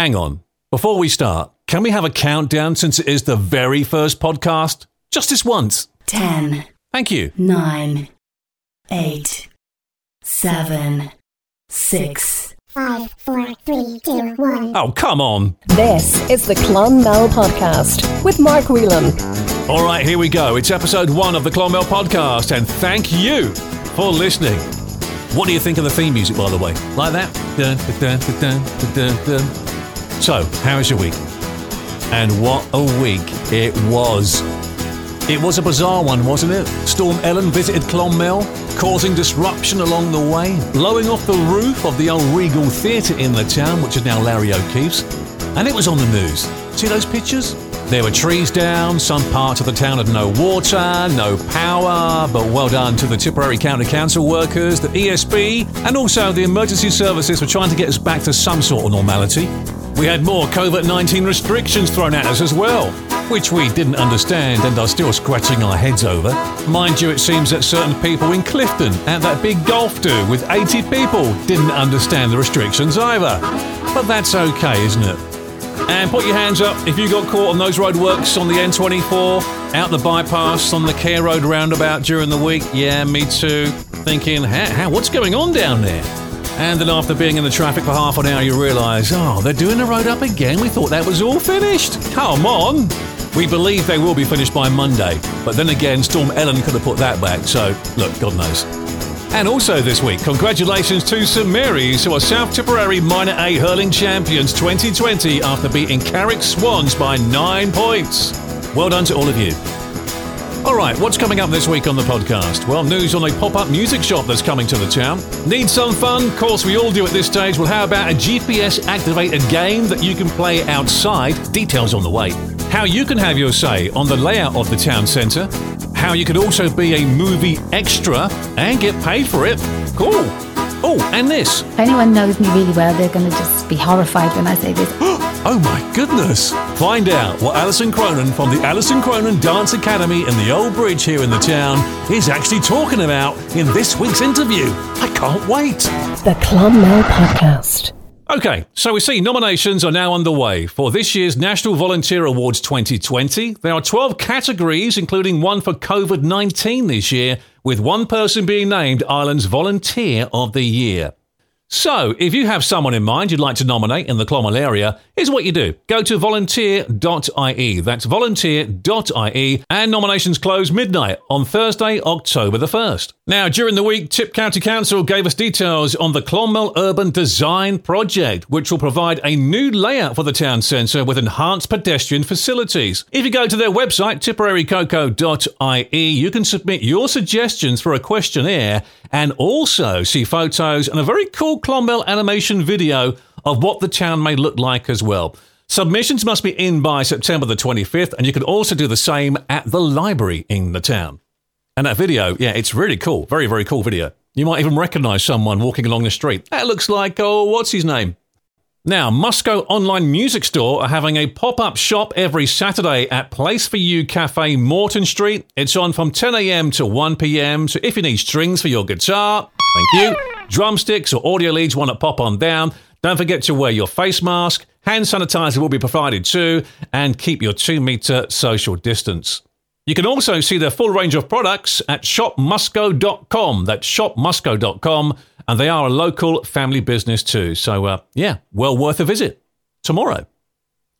Hang on. Before we start, can we have a countdown since it is the very first podcast? Just this once. 10. Thank you. 9. 8. 7. 6. 5, 4, 3, 2, 1. Oh, come on. This is the Clonmel Podcast with Mark Whelan. All right, here we go. It's episode 1 of the Clonmel Podcast, and thank you for listening. What do you think of the theme music, by the way? Like that? Dun, dun, dun, dun, dun, dun. So, how is your week? And what a week it was. It was a bizarre one, wasn't it? Storm Ellen visited Clonmel, causing disruption along the way, blowing off the roof of the old Regal Theatre in the town, which is now Larry O'Keefe's, and it was on the news. See those pictures? There were trees down, some parts of the town had no water, no power, but well done to the Tipperary County Council workers, the ESB, and also the emergency services for trying to get us back to some sort of normality. We had more COVID-19 restrictions thrown at us as well, which we didn't understand and are still scratching our heads over. Mind you, it seems that certain people in Clifton at that big golf do with 80 people didn't understand the restrictions either. But that's okay, isn't it? And put your hands up if you got caught on those roadworks on the N24, out the bypass on the Care Road roundabout during the week. Yeah, me too. Thinking, what's going on down there? And then after being in the traffic for half an hour, you realise, oh, they're doing the road up again. We thought that was all finished. Come on. We believe they will be finished by Monday, but then again, Storm Ellen could have put that back, so look, God knows. And also this week, congratulations to St Mary's, who are South Tipperary Minor A hurling champions 2020 after beating Carrick Swans by 9 points. Well done to all of you. All right, what's coming up this week on the podcast? Well, news on a pop-up music shop that's coming to the town. Need some fun? Of course, we all do at this stage. Well, how about a GPS-activated game that you can play outside? Details on the way. How you can have your say on the layout of the town centre. How you could also be a movie extra and get paid for it. Cool. Oh, and this. If anyone knows me really well, they're going to just be horrified when I say this. Oh my goodness! Find out what Alison Cronin from the Alison Cronin Dance Academy in the Old Bridge here in the town is actually talking about in this week's interview. I can't wait! The Clonmel Podcast. Okay, so we see nominations are now underway for this year's National Volunteer Awards 2020. There are 12 categories, including one for COVID-19 this year, with one person being named Ireland's Volunteer of the Year. So, if you have someone in mind you'd like to nominate in the Clonmel area, here's what you do. Go to volunteer.ie. That's volunteer.ie. And nominations close midnight on Thursday, October the 1st. Now, during the week, Tip County Council gave us details on the Clonmel Urban Design Project, which will provide a new layout for the town centre with enhanced pedestrian facilities. If you go to their website, TipperaryCoco.ie, you can submit your suggestions for a questionnaire and also see photos and a very cool Clonmel animation video of what the town may look like as well. Submissions must be in by September the 25th, and you can also do the same at the library in the town. And that video, yeah, it's really cool. Very, very cool video. You might even recognise someone walking along the street. That looks like, oh, what's his name? Now, Musco Online Music Store are having a pop-up shop every Saturday at Place for You Cafe, Morton Street. It's on from 10 a.m. to 1 p.m, so if you need strings for your guitar, thank you, drumsticks or audio leads want to pop on down. Don't forget to wear your face mask. Hand sanitizer will be provided too, and keep your 2-metre social distance. You can also see their full range of products at shopmusco.com. That's shopmusco.com, and they are a local family business too. So, yeah, well worth a visit tomorrow.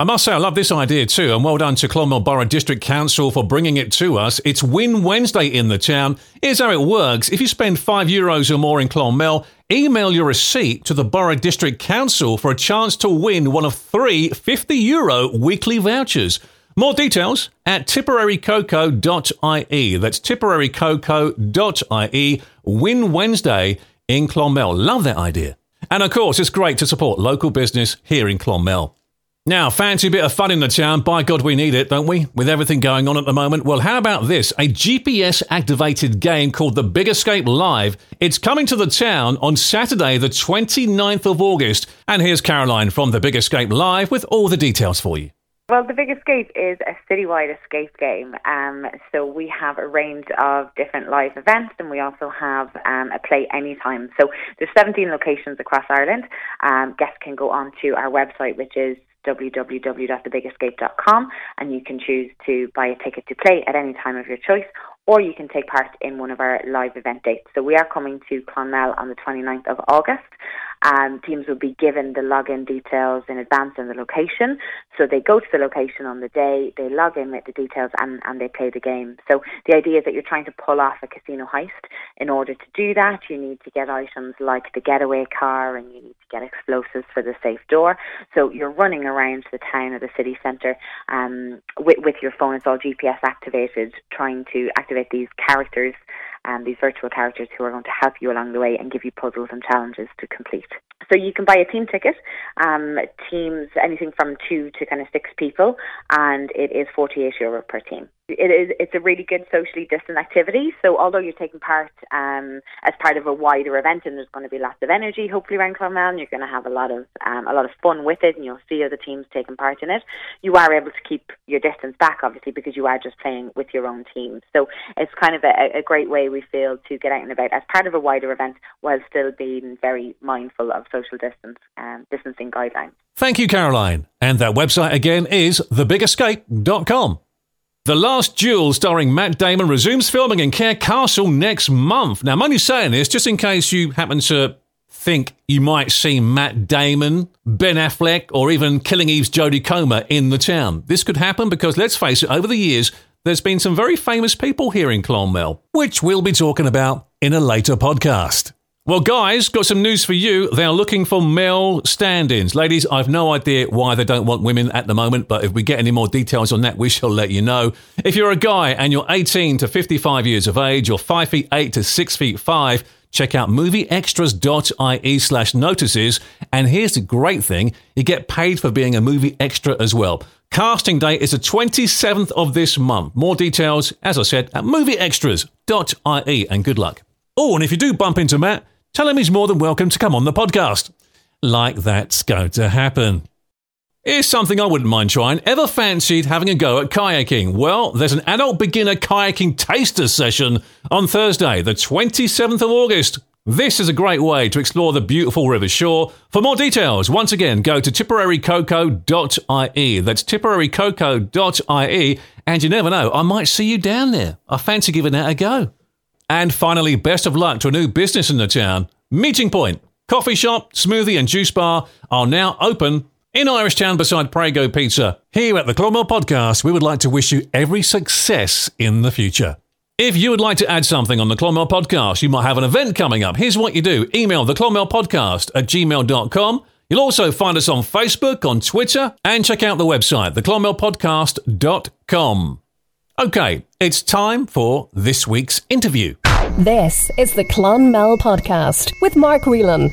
I must say I love this idea too, and well done to Clonmel Borough District Council for bringing it to us. It's Win Wednesday in the town. Here's how it works. If you spend €5 or more in Clonmel, email your receipt to the Borough District Council for a chance to win one of 3 €50 weekly vouchers. More details at tipperarycoco.ie. That's tipperarycoco.ie. Win Wednesday in Clonmel. Love that idea. And of course, it's great to support local business here in Clonmel. Now, fancy a bit of fun in the town. By God, we need it, don't we? With everything going on at the moment. Well, how about this? A GPS-activated game called The Big Escape Live. It's coming to the town on Saturday, the 29th of August. And here's Caroline from The Big Escape Live with all the details for you. Well, The Big Escape is a citywide escape game. So we have a range of different live events, and we also have a play anytime. So there's 17 locations across Ireland. Guests can go onto our website, which is www.thebigescape.com, and you can choose to buy a ticket to play at any time of your choice, or you can take part in one of our live event dates. So we are coming to Clonmel on the 29th of August. Teams will be given the login details in advance and the location. So they go to the location on the day, they log in with the details, and they play the game. So the idea is that you're trying to pull off a casino heist. In order to do that, you need to get items like the getaway car, and you need to get explosives for the safe door. So you're running around the town or the city centre with your phone. It's all GPS activated, trying to activate these characters, these virtual characters who are going to help you along the way and give you puzzles and challenges to complete. So you can buy a team ticket, teams anything from 2 to kind of 6 people, and it is €48 per team. It's a really good socially distant activity. So although you're taking part as part of a wider event, and there's going to be lots of energy, hopefully, around Clonmel, and you're going to have a lot of fun with it, and you'll see other teams taking part in it. You are able to keep your distance back, obviously, because you are just playing with your own team. So it's kind of a great way, we feel, to get out and about as part of a wider event while still being very mindful of social distancing guidelines. Thank you, Caroline. And that website again is thebigescape.com. The Last Duel, starring Matt Damon, resumes filming in Care Castle next month. Now, I'm only saying this just in case you happen to think you might see Matt Damon, Ben Affleck, or even Killing Eve's Jodie Comer in the town. This could happen because, let's face it, over the years, there's been some very famous people here in Clonmel, which we'll be talking about in a later podcast. Well, guys, got some news for you. They are looking for male stand-ins. Ladies, I've no idea why they don't want women at the moment, but if we get any more details on that, we shall let you know. If you're a guy and you're 18 to 55 years of age, or 5 feet 8 to 6 feet 5, check out movieextras.ie/notices. And here's the great thing, you get paid for being a movie extra as well. Casting day is the 27th of this month. More details, as I said, at movieextras.ie, and good luck. Oh, and if you do bump into Matt, tell him he's more than welcome to come on the podcast. Like that's going to happen. Here's something I wouldn't mind trying. Ever fancied having a go at kayaking? Well, there's an adult beginner kayaking taster session on Thursday, the 27th of August. This is a great way to explore the beautiful river shore. For more details, once again, go to TipperaryCoco.ie. That's TipperaryCoco.ie. And you never know, I might see you down there. I fancy giving that a go. And finally, best of luck to a new business in the town. Meeting Point, coffee shop, smoothie and juice bar are now open in Irish Town beside Prego Pizza. Here at the Clonmel Podcast, we would like to wish you every success in the future. If you would like to add something on the Clonmel Podcast, you might have an event coming up. Here's what you do. Email theclonmelpodcast@gmail.com. You'll also find us on Facebook, on Twitter, and check out the website, theclonmelpodcast.com. Okay, it's time for this week's interview. This is the Clonmel Podcast with Mark Whelan.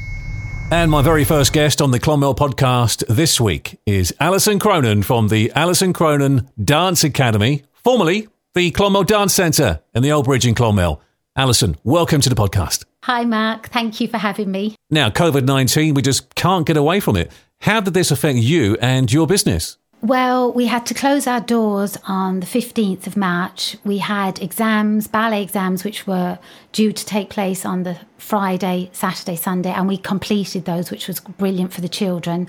And my very first guest on the Clonmel Podcast this week is Alison Cronin from the Alison Cronin Dance Academy, formerly the Clonmel Dance Centre in the Old Bridge in Clonmel. Alison, welcome to the podcast. Hi, Mark. Thank you for having me. Now, COVID-19, we just can't get away from it. How did this affect you and your business? Well, we had to close our doors on the 15th of March. We had exams, ballet exams, which were due to take place on the Friday, Saturday, Sunday, and we completed those, which was brilliant for the children.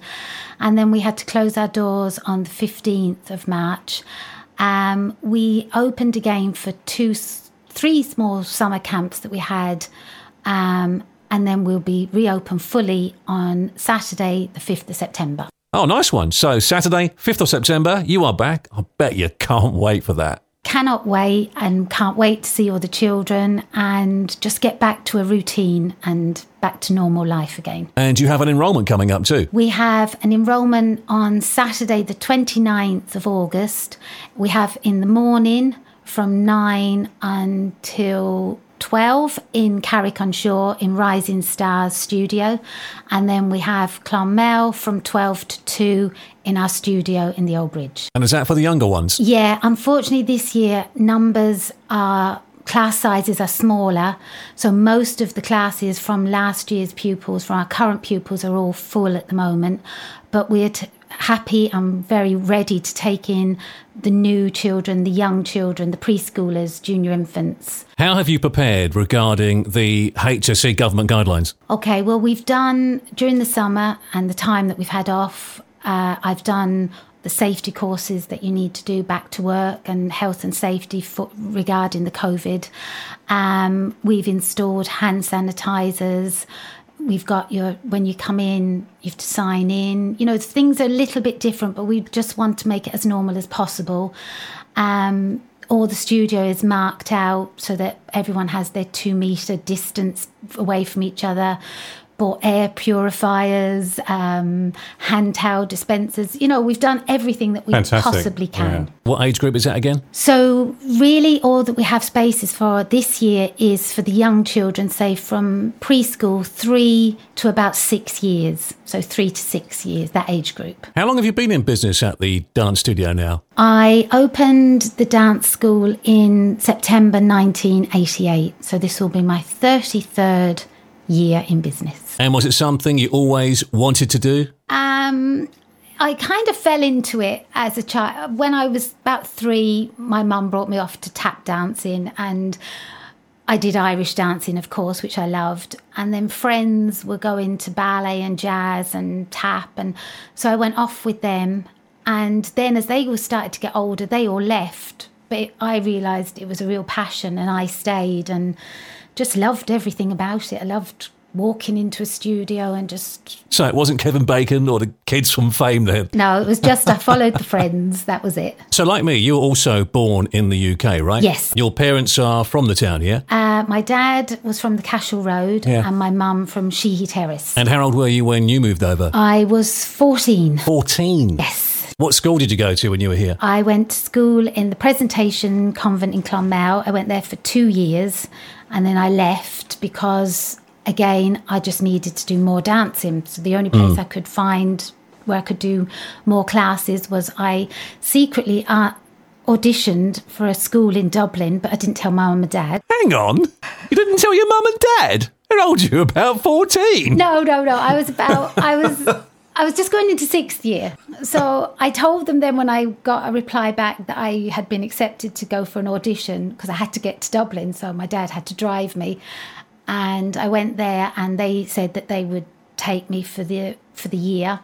And then we had to close our doors on the 15th of March. We opened again for three small summer camps that we had, and then we'll be reopened fully on Saturday, the 5th of September. Oh, nice one. So Saturday, 5th of September, you are back. I bet you can't wait for that. Cannot wait, and can't wait to see all the children and just get back to a routine and back to normal life again. And you have an enrolment coming up too. We have an enrolment on Saturday, the 29th of August. We have in the morning from 9 until 12 in Carrick-on-Shore in Rising Stars studio, and then we have Clonmel from 12 to 2 in our studio in the Old Bridge. And is that for the younger ones? Yeah, unfortunately this year class sizes are smaller, so most of the classes from last year's pupils, from our current pupils, are all full at the moment, but we're happy. I'm very ready to take in the new children, the young children, the preschoolers, junior infants. How have you prepared regarding the HSE government guidelines? Okay, well, we've done, during the summer and the time that we've had off, I've done the safety courses that you need to do back to work and health and safety for, regarding the COVID. We've installed hand sanitizers. We've got your, when you come in, you have to sign in. You know, things are a little bit different, but we just want to make it as normal as possible. All the studio is marked out so that everyone has their 2 metre distance away from each other. Bought air purifiers, hand towel dispensers. You know, we've done everything that we possibly can. Yeah. What age group is that again? So really all that we have spaces for this year is for the young children, say from preschool 3 to about 6 years. So 3 to 6 years, that age group. How long have you been in business at the dance studio now? I opened the dance school in September 1988. So this will be my 33rd year in business. And was it something you always wanted to do? I kind of fell into it as a child. When I was about 3, my mum brought me off to tap dancing, and I did Irish dancing, of course, which I loved. And then friends were going to ballet and jazz and tap, and so I went off with them. And then as they all started to get older, they all left. But I realised it was a real passion, and I stayed and just loved everything about it. I loved walking into a studio and just... So it wasn't Kevin Bacon or the kids from Fame then? No, it was just I followed the friends, that was it. So like me, you were also born in the UK, right? Yes. Your parents are from the town, yeah? My dad was from the Cashel Road, yeah, and my mum from Sheehy Terrace. And how old were you when you moved over? I was 14. 14? Yes. What school did you go to when you were here? I went to school in the Presentation Convent in Clonmel. I went there for 2 years and then I left because, again, I just needed to do more dancing. So the only place I could find where I could do more classes was I secretly auditioned for a school in Dublin, but I didn't tell my mum and dad. Hang on. You didn't tell your mum and dad? How old were you? About 14? No. I was just going into 6th year. So I told them then when I got a reply back that I had been accepted to go for an audition because I had to get to Dublin, so my dad had to drive me. And I went there and they said that they would take me for the year.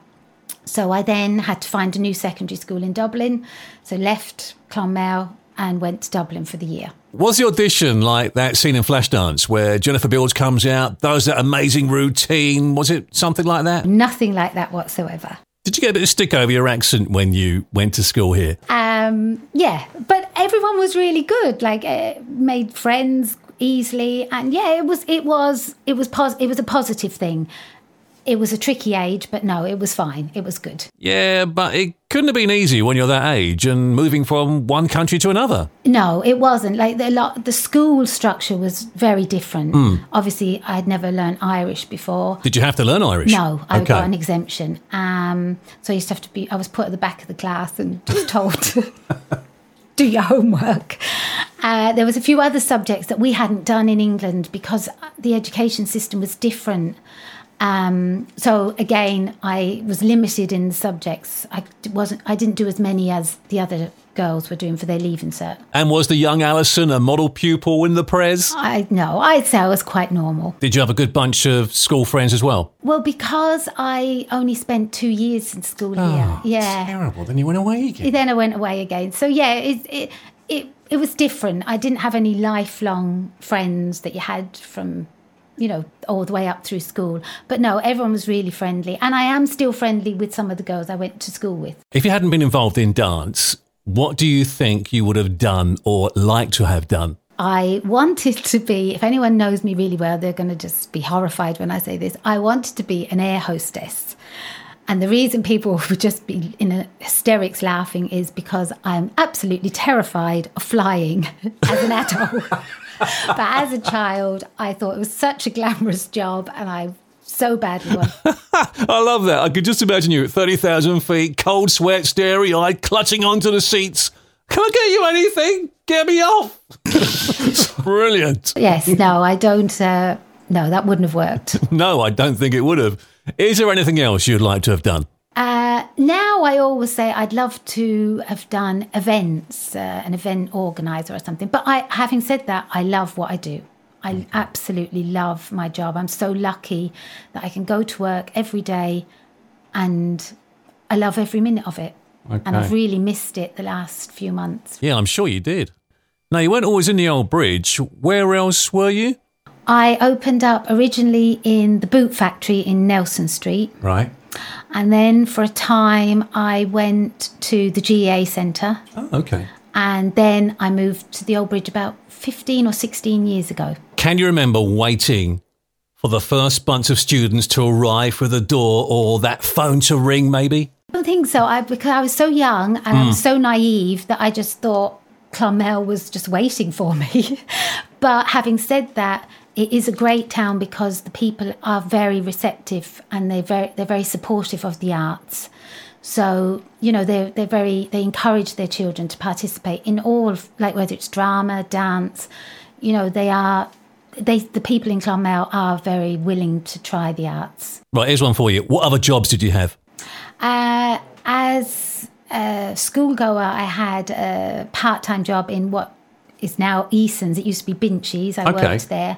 So I then had to find a new secondary school in Dublin. So left Clonmel and went to Dublin for the year. Was the audition like that scene in Flashdance where Jennifer Beals comes out, does that amazing routine? Was it something like that? Nothing like that whatsoever. Did you get a bit of stick over your accent when you went to school here? Yeah, but everyone was really good. Like, made friends easily, and yeah, it was a positive thing. It was a tricky age, but no, it was fine. It was good. Yeah, but it couldn't have been easy when you're that age and moving from one country to another. No, it wasn't. Like the school structure was very different. Mm. Obviously, I'd never learned Irish before. Did you have to learn Irish? No, I got an exemption. So I used to have to be. I was put at the back of the class and just told to do your homework. There was a few other subjects that we hadn't done in England because the education system was different. So again, I was limited in the subjects. I didn't do as many as the other girls were doing for their leave insert. And was the young Alison a model pupil in the Prez? No, I'd say I was quite normal. Did you have a good bunch of school friends as well? Well, because I only spent 2 years in school here. Yeah, terrible. Then you went away again. Then I went away again. So yeah, it was different. I didn't have any lifelong friends that you had from, you know, all the way up through school. But no, everyone was really friendly. And I am still friendly with some of the girls I went to school with. If you hadn't been involved in dance, what do you think you would have done or liked to have done? I wanted to be, if anyone knows me really well, they're going to just be horrified when I say this. I wanted to be an air hostess. And the reason people would just be in hysterics laughing is because I'm absolutely terrified of flying as an adult. But as a child, I thought it was such a glamorous job, and I so badly won. I love that. I could just imagine you at 30,000 feet, cold sweats, starry-eyed, clutching onto the seats. Can I get you anything? Get me off. Brilliant. Yes, no, I don't... no, that wouldn't have worked. No, I don't think it would have. Is there anything else you'd like to have done? Now I always say I'd love to have done events, an event organiser or something. But having said that, I love what I do. I absolutely love my job. I'm so lucky that I can go to work every day and I love every minute of it. Okay. And I've really missed it the last few months. Yeah, I'm sure you did. Now, you weren't always in the Old Bridge. Where else were you? I opened up originally in the boot factory in Nelson Street. Right. And then for a time I went to the GEA Centre. Oh, okay. And then I moved to the Old Bridge about 15 or 16 years ago. Can you remember waiting for the first bunch of students to arrive with a door or that phone to ring maybe? I don't think so, because I was so young and I was so naive that I just thought Clonmel was just waiting for me. But having said that, it is a great town because the people are very receptive and they're very supportive of the arts. So, you know, they encourage their children to participate in all of, like, whether it's drama, dance, you know, the people in Clonmel are very willing to try the arts. Right, here's one for you. What other jobs did you have? As a schoolgoer, I had a part-time job in what is now Eason's. It used to be Binchie's. I worked there.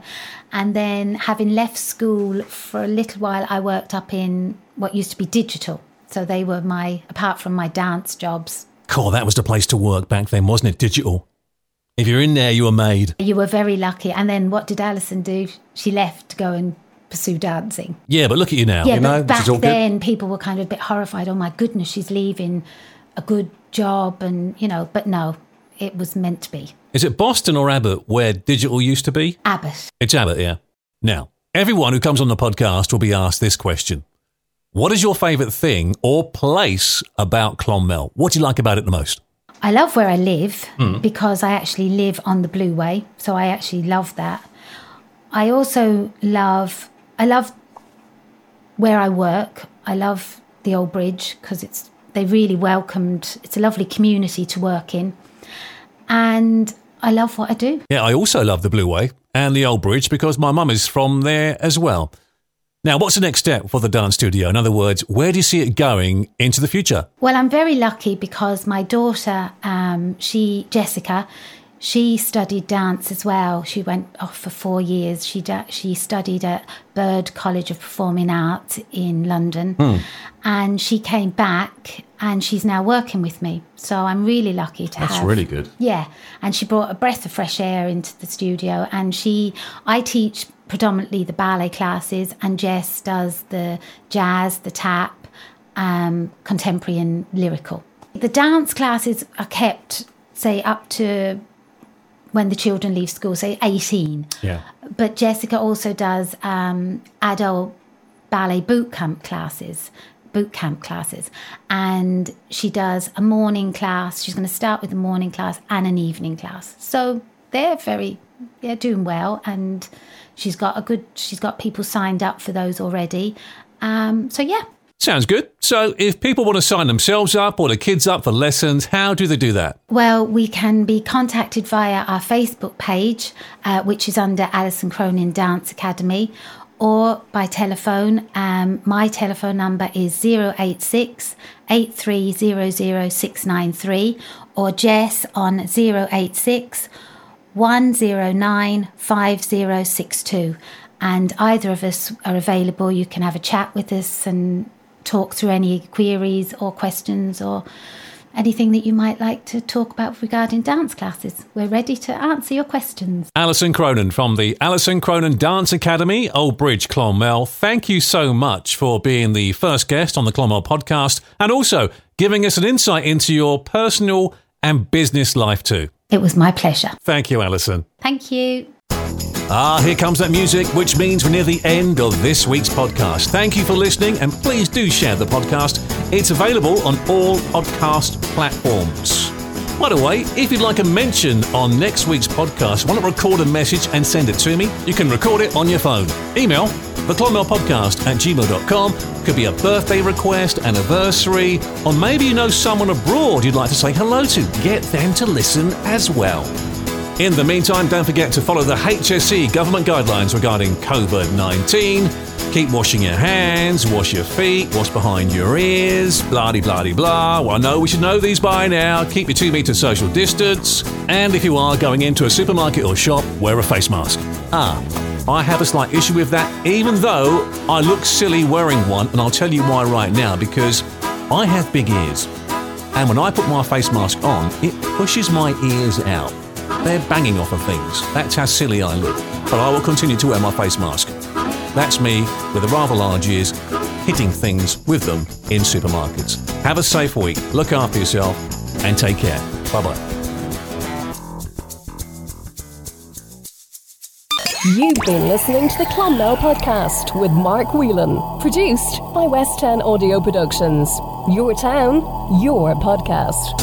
And then, having left school for a little while, I worked up in what used to be Digital. So they were apart from my dance jobs. Cool, that was the place to work back then, wasn't it? Digital. If you're in there, you were made. You were very lucky. And then what did Alison do? She left to go and pursue dancing. Yeah, but look at you now. Yeah, you know, back then people were kind of a bit horrified. Oh, my goodness, she's leaving a good job and, you know, but no, it was meant to be. Is it Boston or Abbott where Digital used to be? Abbott. It's Abbott, yeah. Now, everyone who comes on the podcast will be asked this question. What is your favourite thing or place about Clonmel? What do you like about it the most? I love where I live because I actually live on the Blueway, so I actually love that. I also love where I work. I love the Old Bridge because they really welcomed. It's a lovely community to work in. And I love what I do. Yeah, I also love the Blueway and the Old Bridge because my mum is from there as well. Now, what's the next step for the dance studio? In other words, where do you see it going into the future? Well, I'm very lucky because my daughter, Jessica, she studied dance as well. She went off for 4 years. She studied at Bird College of Performing Arts in London. And she came back and she's now working with me. So I'm really lucky to have... That's really good. Yeah. And she brought a breath of fresh air into the studio. And I teach predominantly the ballet classes and Jess does the jazz, the tap, contemporary and lyrical. The dance classes are kept, say, up to... when the children leave school, say 18. Yeah. But Jessica also does adult ballet boot camp classes. And she does a morning class. She's going to start with a morning class and an evening class. So they're doing well. And she's got people signed up for those already. So yeah. Sounds good. So if people want to sign themselves up or the kids up for lessons, how do they do that? Well, we can be contacted via our Facebook page, which is under Alison Cronin Dance Academy, or by telephone. My telephone number is 086 8300 693 or Jess on 086 109 5062. And either of us are available. You can have a chat with us and talk through any queries or questions or anything that you might like to talk about regarding dance classes. We're ready to answer your questions. Alison Cronin from the Alison Cronin Dance Academy, Old Bridge, Clonmel. Thank you so much for being the first guest on the Clonmel podcast and also giving us an insight into your personal and business life too. It was my pleasure. Thank you, Alison. Thank you. Ah, here comes that music, which means we're near the end of this week's podcast. Thank you for listening and please do share the podcast. It's available on all podcast platforms. By the way, if you'd like a mention on next week's podcast, why not record a message and send it to me? You can record it on your phone. Email theclonmelpodcast@gmail.com. Could be a birthday request, anniversary, or maybe you know someone abroad you'd like to say hello to. Get them to listen as well. In the meantime, don't forget to follow the HSE government guidelines regarding COVID-19. Keep washing your hands, wash your feet, wash behind your ears, blah-de-blah-de-blah. Well, I know we should know these by now. Keep your 2 metre social distance. And if you are going into a supermarket or shop, wear a face mask. I have a slight issue with that, even though I look silly wearing one, and I'll tell you why right now, because I have big ears. And when I put my face mask on, it pushes my ears out. They're banging off of things. That's how silly I look. But I will continue to wear my face mask. That's me, with a rather large ears, hitting things with them in supermarkets. Have a safe week, look after yourself, and take care. Bye-bye. You've been listening to the Clonmel Podcast with Mark Whelan, produced by West 10 Audio Productions. Your town, your podcast.